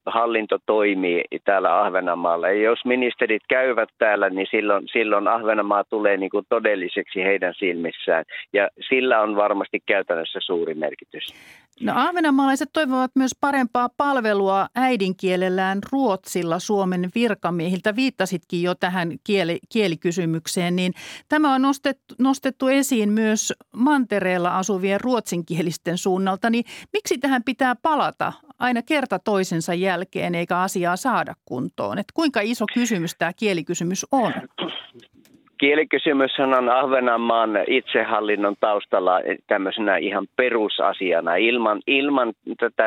hallinto toimii täällä Ahvenanmaalla. Ja jos ministerit käyvät täällä, niin silloin Ahvenanmaa tulee niin kuin todelliseksi heidän silmissään. Ja sillä on varmasti käytännössä suuri merkitys. No ahvenanmaalaiset toivovat myös parempaa palvelua äidinkielellään ruotsilla Suomen virkamiehiltä. Viittasitkin jo tähän kielikysymykseen, niin tämä on nostettu esiin myös mantereella asuvien ruotsinkielisten suunnalta. Niin miksi tähän pitää palata aina kerta toisensa jälkeen eikä asiaa saada kuntoon? Et kuinka iso kysymys tämä kielikysymys on? Kielikysymyshän on Ahvenanmaan itsehallinnon taustalla tämmöisenä ihan perusasiana. Ilman tätä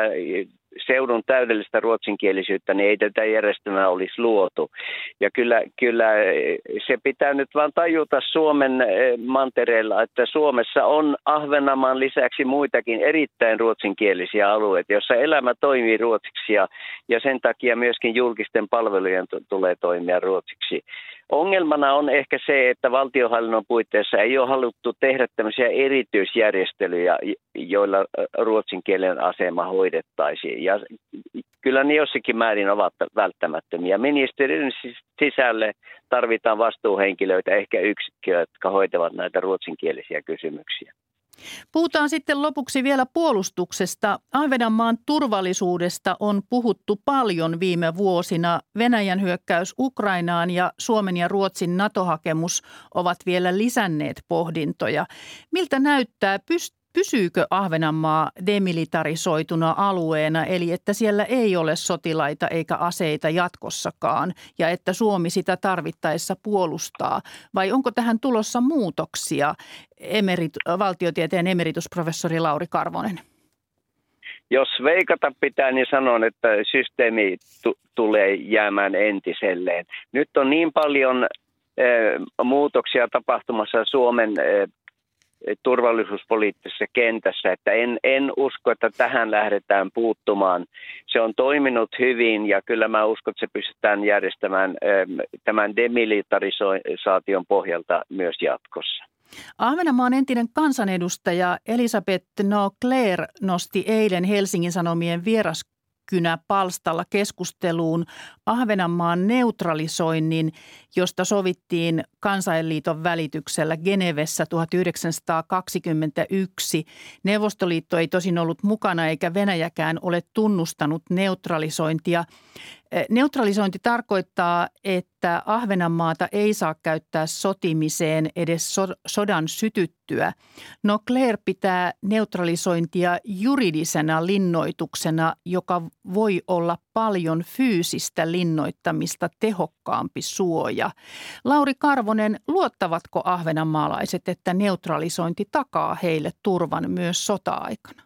seudun täydellistä ruotsinkielisyyttä, niin ei tätä järjestelmää olisi luotu. Ja kyllä se pitää nyt vaan tajuta Suomen mantereella, että Suomessa on Ahvenanmaan lisäksi muitakin erittäin ruotsinkielisiä alueita, joissa elämä toimii ruotsiksi, ja sen takia myöskin julkisten palvelujen tulee toimia ruotsiksi. Ongelmana on ehkä se, että valtionhallinnon puitteissa ei ole haluttu tehdä tämmöisiä erityisjärjestelyjä, joilla ruotsinkielen asema hoidettaisiin. Ja kyllä ne jossakin määrin ovat välttämättömiä. Ministeriön sisälle tarvitaan vastuuhenkilöitä, ehkä yksikköjä, jotka hoitavat näitä ruotsinkielisiä kysymyksiä. Puhutaan sitten lopuksi vielä puolustuksesta. Ahvenanmaan turvallisuudesta on puhuttu paljon viime vuosina. Venäjän hyökkäys Ukrainaan ja Suomen ja Ruotsin NATO-hakemus ovat vielä lisänneet pohdintoja. Miltä näyttää, pysyykö Ahvenanmaa demilitarisoituna alueena, eli että siellä ei ole sotilaita eikä aseita jatkossakaan ja että Suomi sitä tarvittaessa puolustaa? Vai onko tähän tulossa muutoksia, valtiotieteen emeritusprofessori Lauri Karvonen? Jos veikata pitää, niin sanon, että systeemi tulee jäämään entiselleen. Nyt on niin paljon muutoksia tapahtumassa Suomen turvallisuuspoliittisessa kentässä, että en usko, että tähän lähdetään puuttumaan. Se on toiminut hyvin ja kyllä mä uskon, että se pystytään järjestämään tämän demilitarisaation pohjalta myös jatkossa. Ahvenanmaan entinen kansanedustaja Elisabeth Naukler nosti eilen Helsingin Sanomien vieraskynäpalstalla keskusteluun Ahvenanmaan neutralisoinnin, josta sovittiin Kansainliiton välityksellä Genevessä 1921. Neuvostoliitto ei tosin ollut mukana eikä Venäjäkään ole tunnustanut neutralisointia. Neutralisointi tarkoittaa, että Ahvenanmaata ei saa käyttää sotimiseen edes sodan sytyttyä. Naukler pitää neutralisointia juridisena linnoituksena, joka voi olla paljon fyysistä linnoittamista tehokkaampi suoja. Lauri Karvonen, luottavatko ahvenanmaalaiset, että neutralisointi takaa heille turvan myös sota-aikana?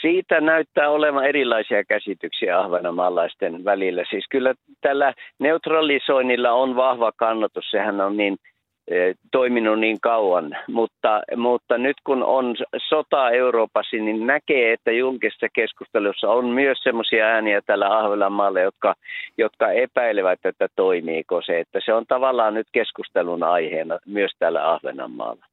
Siitä näyttää olevan erilaisia käsityksiä ahvenanmaalaisten välillä. Siis kyllä tällä neutralisoinnilla on vahva kannatus, sehän on niin toiminut niin kauan, mutta nyt kun on sota Euroopassa, niin näkee, että julkisessa keskustelussa on myös semmoisia ääniä tällä Ahvenanmaalla, jotka epäilevät, että toimiiko se. Että se on tavallaan nyt keskustelun aiheena myös täällä Ahvenanmaalla.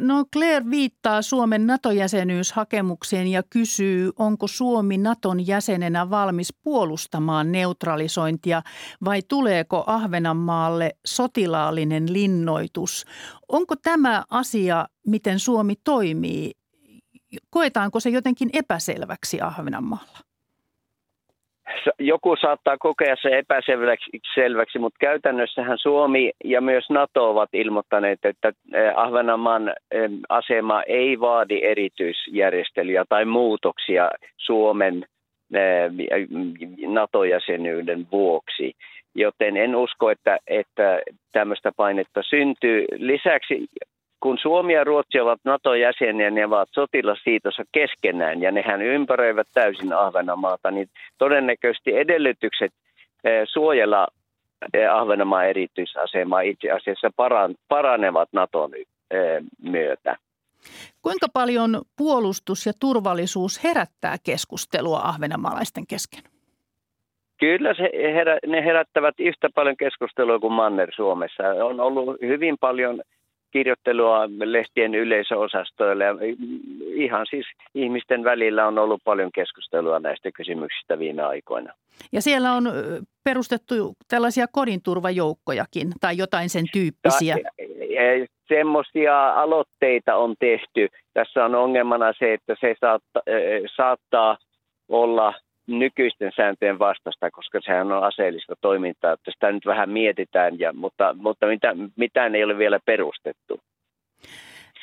No Claire viittaa Suomen NATO-jäsenyyshakemukseen ja kysyy, onko Suomi Naton jäsenenä valmis puolustamaan neutralisointia vai tuleeko Ahvenanmaalle sotilaallinen linnoitus? Onko tämä asia, miten Suomi toimii? Koetaanko se jotenkin epäselväksi Ahvenanmaalla? Joku saattaa kokea se epäselväksi, mutta käytännössähän Suomi ja myös NATO ovat ilmoittaneet, että Ahvenanmaan asema ei vaadi erityisjärjestelyjä tai muutoksia Suomen NATO-jäsenyyden vuoksi. Joten en usko, että tämmöistä painetta syntyy. Lisäksi kun Suomi ja Ruotsi ovat NATO-jäseniä, ne ovat sotilasliitossa keskenään ja nehän ympäröivät täysin Ahvenanmaata, niin todennäköisesti edellytykset suojella Ahvenanmaan erityisasemaa itse asiassa paranevat NATOn myötä. Kuinka paljon puolustus ja turvallisuus herättää keskustelua ahvenanmaalaisten kesken? Kyllä ne herättävät yhtä paljon keskustelua kuin Manner-Suomessa. On ollut hyvin paljon kirjoittelua lehtien yleisöosastoille ja ihan siis ihmisten välillä on ollut paljon keskustelua näistä kysymyksistä viime aikoina. Ja siellä on perustettu tällaisia kodinturvajoukkojakin tai jotain sen tyyppisiä. Semmoisia aloitteita on tehty. Tässä on ongelmana se, että se saattaa olla nykyisten sääntöjen vastasta, koska sehän on aseellista toimintaa, että sitä nyt vähän mietitään, mutta mitään ei ole vielä perustettu.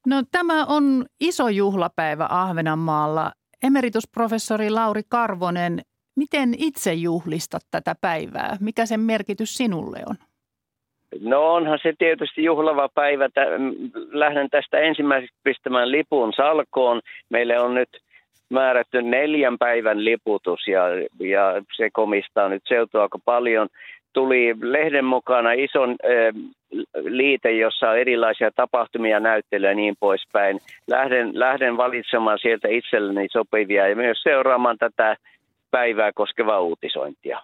No tämä on iso juhlapäivä Ahvenanmaalla. Emeritusprofessori Lauri Karvonen, miten itse juhlistat tätä päivää? Mikä sen merkitys sinulle on? No onhan se tietysti juhlava päivä. Lähden tästä ensimmäiseksi pistämään lipun salkoon. Meille on nyt määrätty 4 päivän liputus ja se komistaa nyt seutua aika paljon. Tuli lehden mukana ison liite, jossa on erilaisia tapahtumia, näyttelyjä ja niin poispäin. Lähden valitsemaan sieltä itselleni sopivia ja myös seuraamaan tätä päivää koskevaa uutisointia.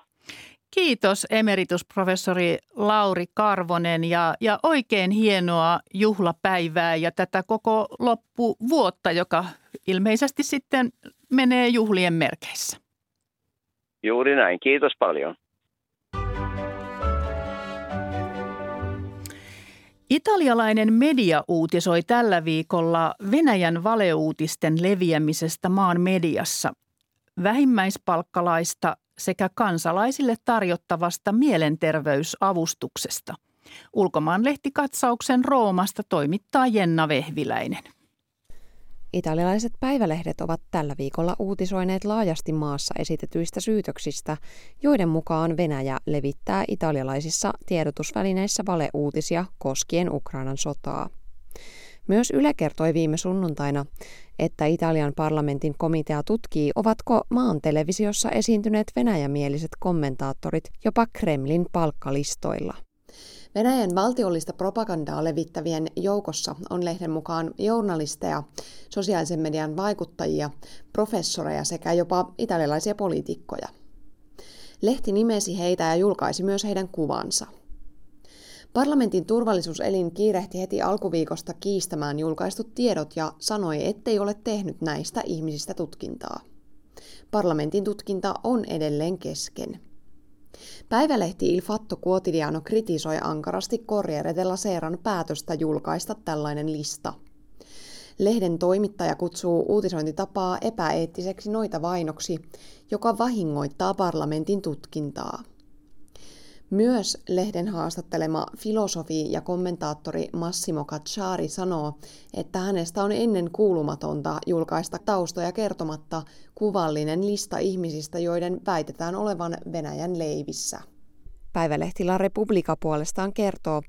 Kiitos emeritusprofessori Lauri Karvonen ja oikein hienoa juhlapäivää ja tätä koko loppuvuotta, joka ilmeisesti sitten menee juhlien merkeissä. Juuri näin, kiitos paljon. Italialainen media uutisoi tällä viikolla Venäjän valeuutisten leviämisestä maan mediassa, vähimmäispalkkalaista sekä kansalaisille tarjottavasta mielenterveysavustuksesta. Ulkomaanlehtikatsauksen Roomasta toimittaa Jenna Vehviläinen. Italialaiset päivälehdet ovat tällä viikolla uutisoineet laajasti maassa esitetyistä syytöksistä, joiden mukaan Venäjä levittää italialaisissa tiedotusvälineissä valeuutisia koskien Ukrainan sotaa. Myös Yle kertoi viime sunnuntaina, että Italian parlamentin komitea tutkii, ovatko maan televisiossa esiintyneet venäjämieliset kommentaattorit jopa Kremlin palkkalistoilla. Venäjän valtiollista propagandaa levittävien joukossa on lehden mukaan journalisteja, sosiaalisen median vaikuttajia, professoreja sekä jopa italialaisia poliitikkoja. Lehti nimesi heitä ja julkaisi myös heidän kuvansa. Parlamentin turvallisuuselin kiirehti heti alkuviikosta kiistämään julkaistut tiedot ja sanoi, ettei ole tehnyt näistä ihmisistä tutkintaa. Parlamentin tutkinta on edelleen kesken. Päivälehti Il Fatto Quotidiano kritisoi ankarasti Corriere della Seran päätöstä julkaista tällainen lista. Lehden toimittaja kutsuu uutisointitapaa epäeettiseksi noitavainoksi, joka vahingoittaa parlamentin tutkintaa. Myös lehden haastattelema filosofi ja kommentaattori Massimo Cacciari sanoo, että hänestä on ennen kuulumatonta julkaista taustoja kertomatta kuvallinen lista ihmisistä, joiden väitetään olevan Venäjän leivissä. Päivälehti La Repubblica puolestaan kertoo,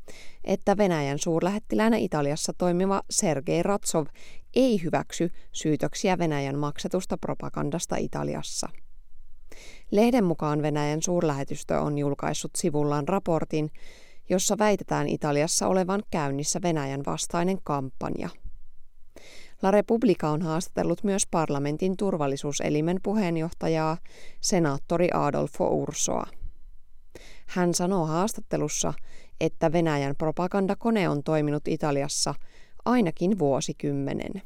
että Venäjän suurlähettiläänä Italiassa toimiva Sergei Razov ei hyväksy syytöksiä Venäjän maksetusta propagandasta Italiassa. Lehden mukaan Venäjän suurlähetystö on julkaissut sivullaan raportin, jossa väitetään Italiassa olevan käynnissä Venäjän vastainen kampanja. La Repubblica on haastatellut myös parlamentin turvallisuuselimen puheenjohtajaa, senaattori Adolfo Ursoa. Hän sanoo haastattelussa, että Venäjän propagandakone on toiminut Italiassa ainakin vuosikymmenen.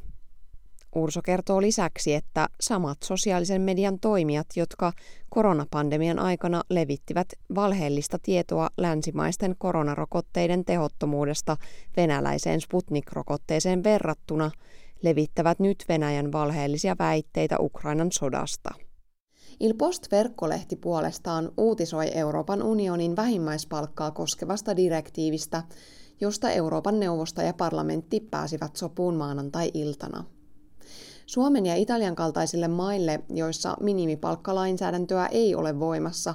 Urso kertoo lisäksi, että samat sosiaalisen median toimijat, jotka koronapandemian aikana levittivät valheellista tietoa länsimaisten koronarokotteiden tehottomuudesta venäläiseen Sputnik-rokotteeseen verrattuna, levittävät nyt Venäjän valheellisia väitteitä Ukrainan sodasta. Il Post-verkkolehti puolestaan uutisoi Euroopan unionin vähimmäispalkkaa koskevasta direktiivistä, josta Euroopan neuvosto ja parlamentti pääsivät sopuun maanantai-iltana. Suomen ja Italian kaltaisille maille, joissa minimipalkkalainsäädäntöä ei ole voimassa,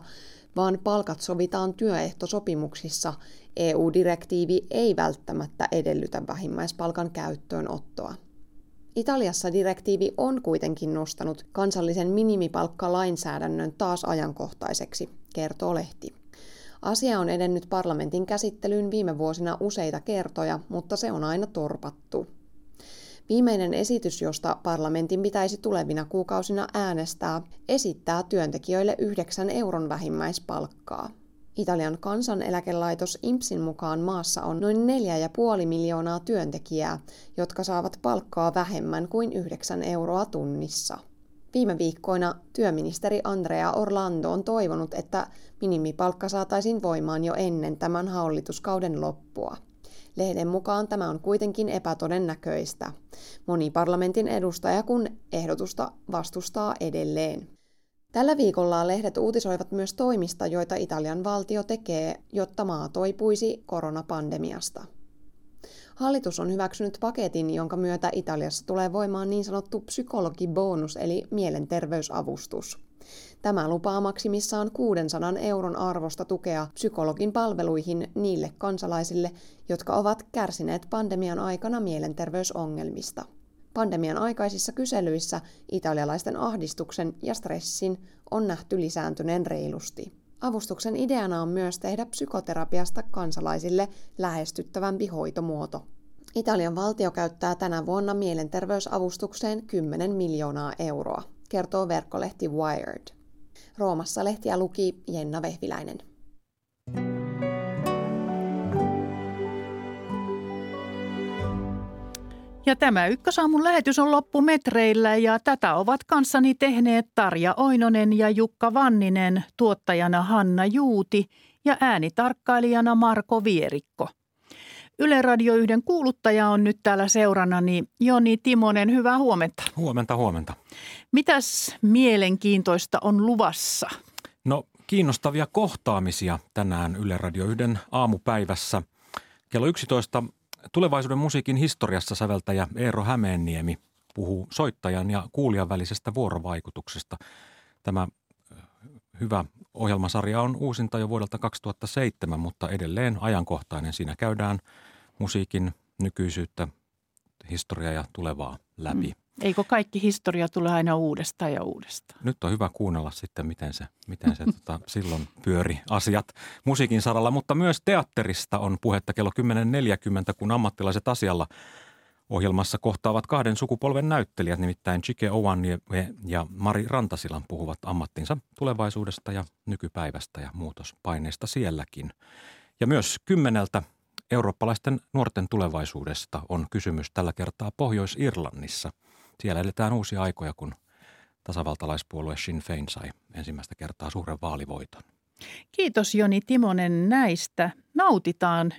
vaan palkat sovitaan työehtosopimuksissa, EU-direktiivi ei välttämättä edellytä vähimmäispalkan käyttöönottoa. Italiassa direktiivi on kuitenkin nostanut kansallisen minimipalkkalainsäädännön taas ajankohtaiseksi, kertoo lehti. Asia on edennyt parlamentin käsittelyyn viime vuosina useita kertoja, mutta se on aina torpattu. Viimeinen esitys, josta parlamentin pitäisi tulevina kuukausina äänestää, esittää työntekijöille 9 euron vähimmäispalkkaa. Italian kansaneläkelaitos INPSin mukaan maassa on noin 4,5 miljoonaa työntekijää, jotka saavat palkkaa vähemmän kuin 9 euroa tunnissa. Viime viikkoina työministeri Andrea Orlando on toivonut, että minimipalkka saataisiin voimaan jo ennen tämän hallituskauden loppua. Lehden mukaan tämä on kuitenkin epätodennäköistä. Moni parlamentin edustaja kun ehdotusta vastustaa edelleen. Tällä viikolla lehdet uutisoivat myös toimista, joita Italian valtio tekee, jotta maa toipuisi koronapandemiasta. Hallitus on hyväksynyt paketin, jonka myötä Italiassa tulee voimaan niin sanottu psykologibonus eli mielenterveysavustus. Tämä lupaa maksimissaan 600 euron arvosta tukea psykologin palveluihin niille kansalaisille, jotka ovat kärsineet pandemian aikana mielenterveysongelmista. Pandemian aikaisissa kyselyissä italialaisten ahdistuksen ja stressin on nähty lisääntyneen reilusti. Avustuksen ideana on myös tehdä psykoterapiasta kansalaisille lähestyttävämpi hoitomuoto. Italian valtio käyttää tänä vuonna mielenterveysavustukseen 10 miljoonaa euroa, kertoo verkkolehti Wired. Roomassa lehtiä luki Jenna Vehviläinen. Ja tämä Ykkösaamun lähetys on loppumetreillä ja tätä ovat kanssani tehneet Tarja Oinonen ja Jukka Vanninen, tuottajana Hanna Juuti ja äänitarkkailijana Marko Vierikko. Yle Radio 1 kuuluttaja on nyt täällä seurannani Joni Timonen, hyvää huomenta. Huomenta, huomenta. Mitäs mielenkiintoista on luvassa? No, kiinnostavia kohtaamisia tänään Yle Radio 1 aamupäivässä. Kello 11 tulevaisuuden musiikin historiassa säveltäjä Eero Hämeenniemi puhuu soittajan ja kuulijan välisestä vuorovaikutuksesta. Tämä hyvä ohjelmasarja on uusinta jo vuodelta 2007, mutta edelleen ajankohtainen. Siinä käydään musiikin nykyisyyttä, historiaa ja tulevaa läpi. Eikö kaikki historia tule aina uudestaan ja uudestaan? Nyt on hyvä kuunnella sitten, miten se silloin pyöri asiat musiikin saralla. Mutta myös teatterista on puhetta kello 10.40, kun ammattilaiset asialla ohjelmassa kohtaavat kahden sukupolven näyttelijät, nimittäin Chike Owen ja Mari Rantasila puhuvat ammattinsa tulevaisuudesta ja nykypäivästä ja muutospaineista sielläkin. Ja myös 10 eurooppalaisten nuorten tulevaisuudesta on kysymys tällä kertaa Pohjois-Irlannissa. Siellä eletään uusia aikoja, kun tasavaltalaispuolue Sinn Féin sai ensimmäistä kertaa suuren vaalivoiton. Kiitos Joni Timonen näistä. Nautitaan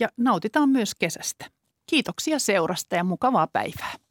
ja nautitaan myös kesästä. Kiitoksia seurasta ja mukavaa päivää.